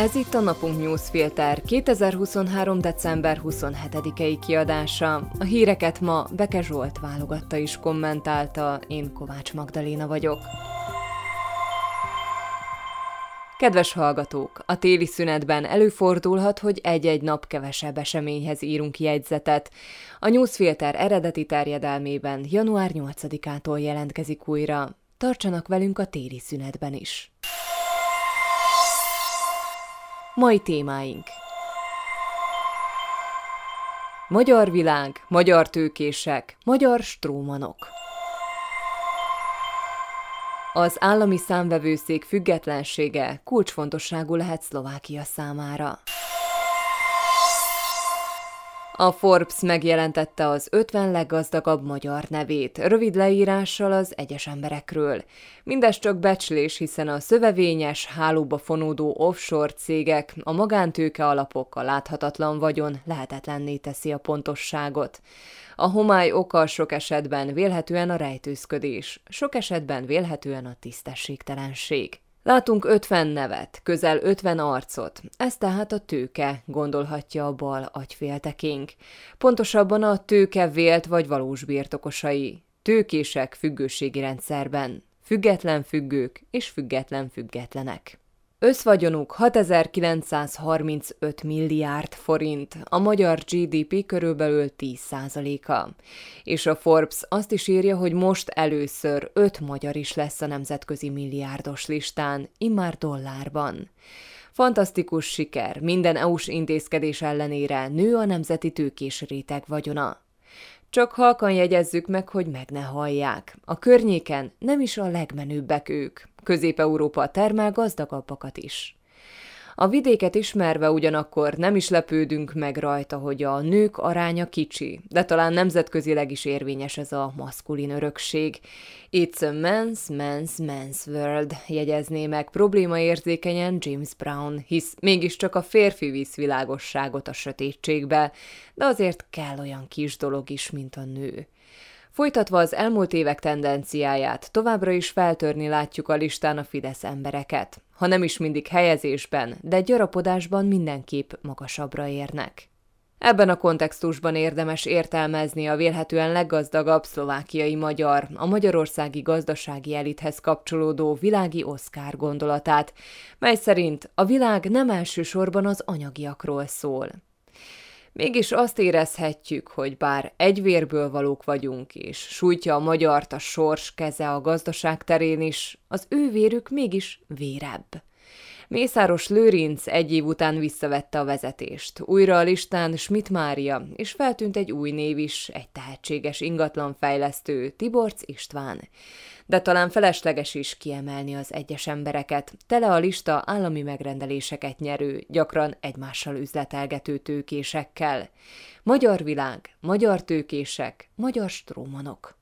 Ez itt a napunk Newsfilter 2023. december 27-i kiadása. A híreket ma Beke Zsolt válogatta és kommentálta, én Kovács Magdaléna vagyok. Kedves hallgatók! A téli szünetben előfordulhat, hogy egy-egy nap kevesebb eseményhez írunk jegyzetet. A Newsfilter eredeti terjedelmében január 8-ától jelentkezik újra. Tartsanak velünk a téli szünetben is! Mai témáink: Magyar világ, magyar tőkések, magyar strómanok. Az állami számvevőszék függetlensége kulcsfontosságú lehet Szlovákia számára. A Forbes megjelentette az 50 leggazdagabb magyar nevét, rövid leírással az egyes emberekről. Mindez csak becslés, hiszen a szövevényes, hálóba fonódó offshore cégek, a magántőke alapok, a láthatatlan vagyon lehetetlenné teszi a pontosságot. A homály oka sok esetben vélhetően a rejtőzködés, sok esetben vélhetően a tisztességtelenség. Látunk 50 nevet, közel 50 arcot, ez tehát a tőke, gondolhatja a bal agyféltekénk. Pontosabban a tőke vélt vagy valós birtokosai, tőkések függőségi rendszerben, független függők és független függetlenek. Összvagyonuk 6935 milliárd forint, a magyar GDP körülbelül 10%-a. És a Forbes azt is írja, hogy most először 5 magyar is lesz a nemzetközi milliárdos listán, immár dollárban. Fantasztikus siker, minden EU-s intézkedés ellenére nő a nemzeti tőkés réteg vagyona. Csak halkan jegyezzük meg, hogy meg ne hallják. A környéken nem is a legmenőbbek ők. Közép-Európa termel gazdagabbakat is. A vidéket ismerve ugyanakkor nem is lepődünk meg rajta, hogy a nők aránya kicsi, de talán nemzetközileg is érvényes ez a maszkulin örökség. It's a man's, man's, man's world, jegyezné meg problémaérzékenyen James Brown, hisz mégiscsak a férfi visz világosságot a sötétségbe, de azért kell olyan kis dolog is, mint a nő. Folytatva az elmúlt évek tendenciáját, továbbra is feltörni látjuk a listán a Fidesz embereket. Ha nem is mindig helyezésben, de gyarapodásban mindenképp magasabbra érnek. Ebben a kontextusban érdemes értelmezni a vélhetően leggazdagabb szlovákiai magyar, a magyarországi gazdasági elithez kapcsolódó világi Oscar gondolatát, mely szerint a világ nem elsősorban az anyagiakról szól. Mégis azt érezhetjük, hogy bár egy vérből valók vagyunk, és sújtja a magyart a sors keze a gazdaság terén is, az ő vérük mégis vérebb. Mészáros Lőrinc egy év után visszavette a vezetést. Újra a listán Schmitt Mária, és feltűnt egy új név is, egy tehetséges ingatlanfejlesztő, Tiborcz István. De talán felesleges is kiemelni az egyes embereket, tele a lista állami megrendeléseket nyerő, gyakran egymással üzletelgető tőkésekkel. Magyar világ, magyar tőkések, magyar strómanok.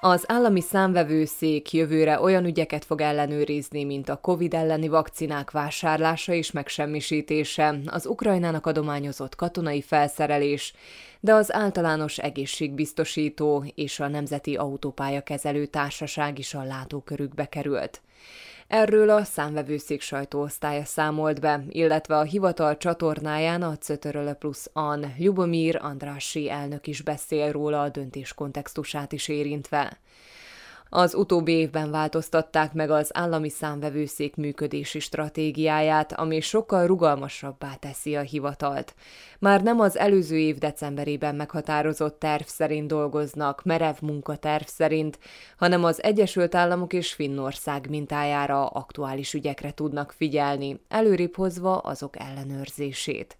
Az állami számvevőszék jövőre olyan ügyeket fog ellenőrizni, mint a COVID elleni vakcinák vásárlása és megsemmisítése, az Ukrajnának adományozott katonai felszerelés, de az általános egészségbiztosító és a Nemzeti Autópálya Kezelő Társaság is a látókörükbe került. Erről a számvevőszék sajtóosztálya számolt be, illetve a hivatal csatornáján a Cötörölö+an Ľubomír Andrassy elnök is beszél róla, a döntés kontextusát is érintve. Az utóbbi évben változtatták meg az állami számvevőszék működési stratégiáját, ami sokkal rugalmasabbá teszi a hivatalt. Már nem az előző év decemberében meghatározott terv szerint dolgoznak, merev munkaterv szerint, hanem az Egyesült Államok és Finnország mintájára aktuális ügyekre tudnak figyelni, előrébb hozva azok ellenőrzését.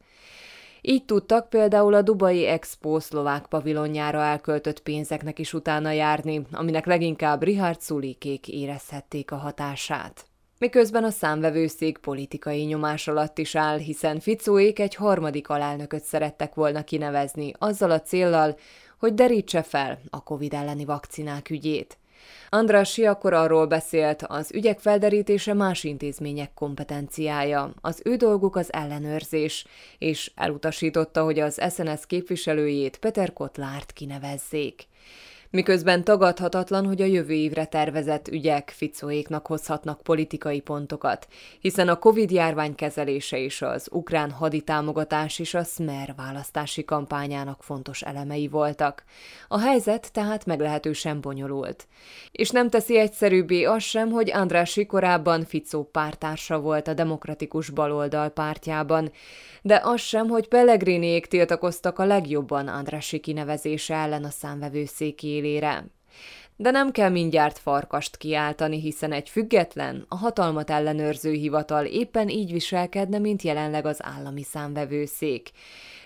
Így tudtak például a Dubai Expo szlovák pavilonjára elköltött pénzeknek is utána járni, aminek leginkább Richard Sulikék érezhették a hatását. Miközben a számvevőszék politikai nyomás alatt is áll, hiszen Ficóék egy harmadik alelnököt szerettek volna kinevezni azzal a céllal, hogy derítse fel a COVID elleni vakcinák ügyét. András Siakor arról beszélt, az ügyek felderítése más intézmények kompetenciája, az ő dolguk az ellenőrzés, és elutasította, hogy az SNS képviselőjét Peter Kotlárt kinevezzék. Miközben tagadhatatlan, hogy a jövő évre tervezett ügyek Ficoéknak hozhatnak politikai pontokat, hiszen a COVID-járvány kezelése és az ukrán haditámogatás is a Smer választási kampányának fontos elemei voltak. A helyzet tehát meglehetősen bonyolult. És nem teszi egyszerűbbé az sem, hogy Andrassy korábban Fico pártársa volt a demokratikus baloldal pártjában, de az sem, hogy Pelegrinék tiltakoztak a legjobban Andrassy kinevezése ellen a számvevőszék élére. De nem kell mindjárt farkast kiáltani, hiszen egy független, a hatalmat ellenőrző hivatal éppen így viselkedne, mint jelenleg az állami számvevőszék.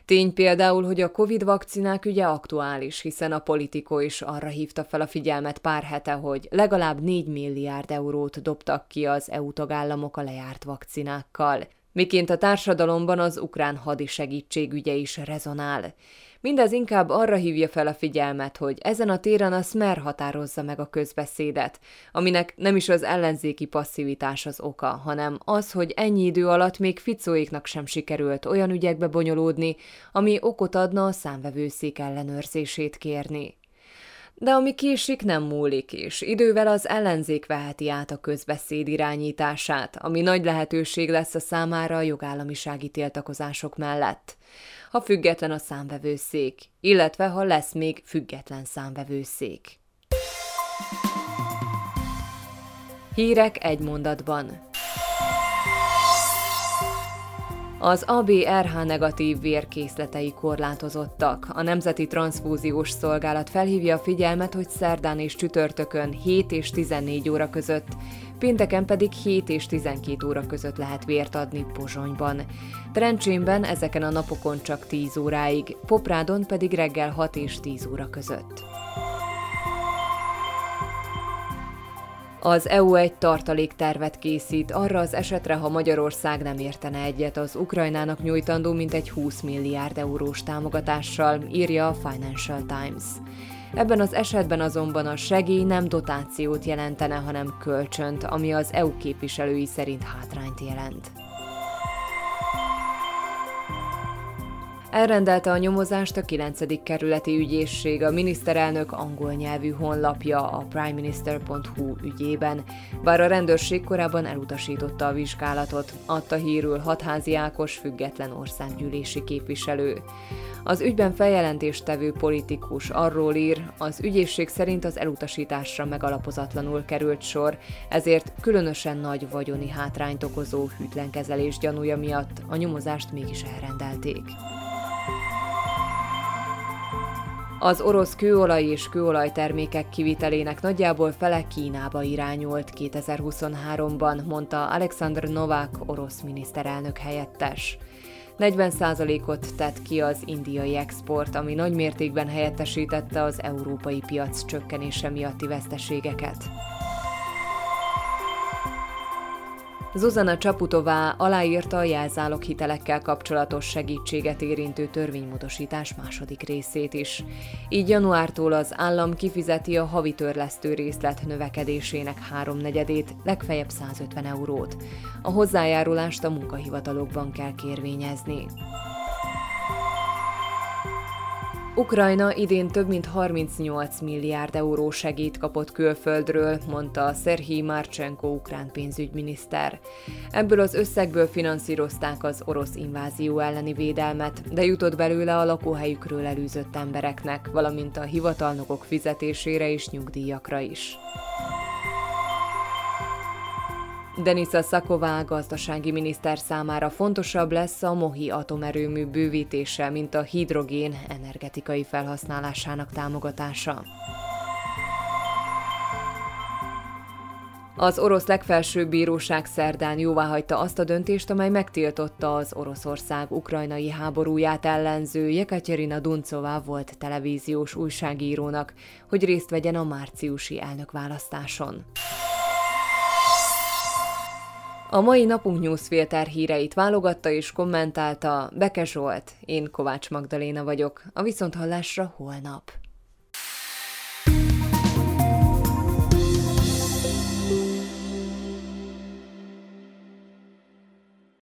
Tény például, hogy a COVID-vakcinák ügye aktuális, hiszen a Politico is arra hívta fel a figyelmet pár hete, hogy legalább 4 milliárd eurót dobtak ki az EU tagállamok a lejárt vakcinákkal. Miként a társadalomban az ukrán hadisegítség ügye is rezonál. Mindez inkább arra hívja fel a figyelmet, hogy ezen a téren a Smer határozza meg a közbeszédet, aminek nem is az ellenzéki passzivitás az oka, hanem az, hogy ennyi idő alatt még Ficoéknak sem sikerült olyan ügyekbe bonyolódni, ami okot adna a számvevőszék ellenőrzését kérni. De ami késik, nem múlik, és idővel az ellenzék veheti át a közbeszéd irányítását, ami nagy lehetőség lesz a számára a jogállamisági tiltakozások mellett. Ha független a számvevőszék, illetve ha lesz még független számvevőszék. Hírek egy mondatban. Az AB RH-negatív vérkészletei korlátozottak. A Nemzeti Transfúziós Szolgálat felhívja a figyelmet, hogy szerdán és csütörtökön 7 és 14 óra között, pénteken pedig 7 és 12 óra között lehet vért adni Pozsonyban. Trencsénben ezeken a napokon csak 10 óráig, Poprádon pedig reggel 6 és 10 óra között. Az EU egy tartaléktervet készít arra az esetre, ha Magyarország nem értene egyet az Ukrajnának nyújtandó mintegy 20 milliárd eurós támogatással, írja a Financial Times. Ebben az esetben azonban a segély nem dotációt jelentene, hanem kölcsönt, ami az EU képviselői szerint hátrányt jelent. Elrendelte a nyomozást a 9. kerületi ügyészség, a miniszterelnök angol nyelvű honlapja a Prime Minister.hu ügyében, bár a rendőrség korábban elutasította a vizsgálatot, adta hírül Hadházi Ákos független országgyűlési képviselő. Az ügyben feljelentéstevő politikus arról ír, az ügyészség szerint az elutasításra megalapozatlanul került sor, ezért különösen nagy vagyoni hátrányt okozó hűtlen kezelés gyanúja miatt a nyomozást mégis elrendelték. Az orosz kőolaj és kőolajtermékek kivitelének nagyjából fele Kínába irányult 2023-ban, mondta Alexander Novák orosz miniszterelnök helyettes. 40%-ot tett ki az indiai export, ami nagymértékben helyettesítette az európai piac csökkenése miatti veszteségeket. Zuzana Csaputová aláírta a jelzálog hitelekkel kapcsolatos segítséget érintő törvénymódosítás második részét is. Így januártól az állam kifizeti a havi törlesztő részlet növekedésének 3/4-ét, legfeljebb 150 eurót. A hozzájárulást a munkahivatalokban kell kérvényezni. Ukrajna idén több mint 38 milliárd euró segélyt kapott külföldről, mondta Szerhij Marchenko ukrán pénzügyminiszter. Ebből az összegből finanszírozták az orosz invázió elleni védelmet, de jutott belőle a lakóhelyükről elűzött embereknek, valamint a hivatalnokok fizetésére és nyugdíjakra is. Denisa Saková gazdasági miniszter számára fontosabb lesz a Mohi atomerőmű bővítése, mint a hidrogén energetikai felhasználásának támogatása. Az orosz legfelsőbb bíróság szerdán jóváhagyta azt a döntést, amely megtiltotta az Oroszország ukrajnai háborúját ellenző Jekatyerina Duncová volt televíziós újságírónak, hogy részt vegyen a márciusi elnökválasztáson. A mai napunk Newsfilter híreit válogatta és kommentálta Beke Zsolt, én Kovács Magdaléna vagyok, a viszonthallásra holnap.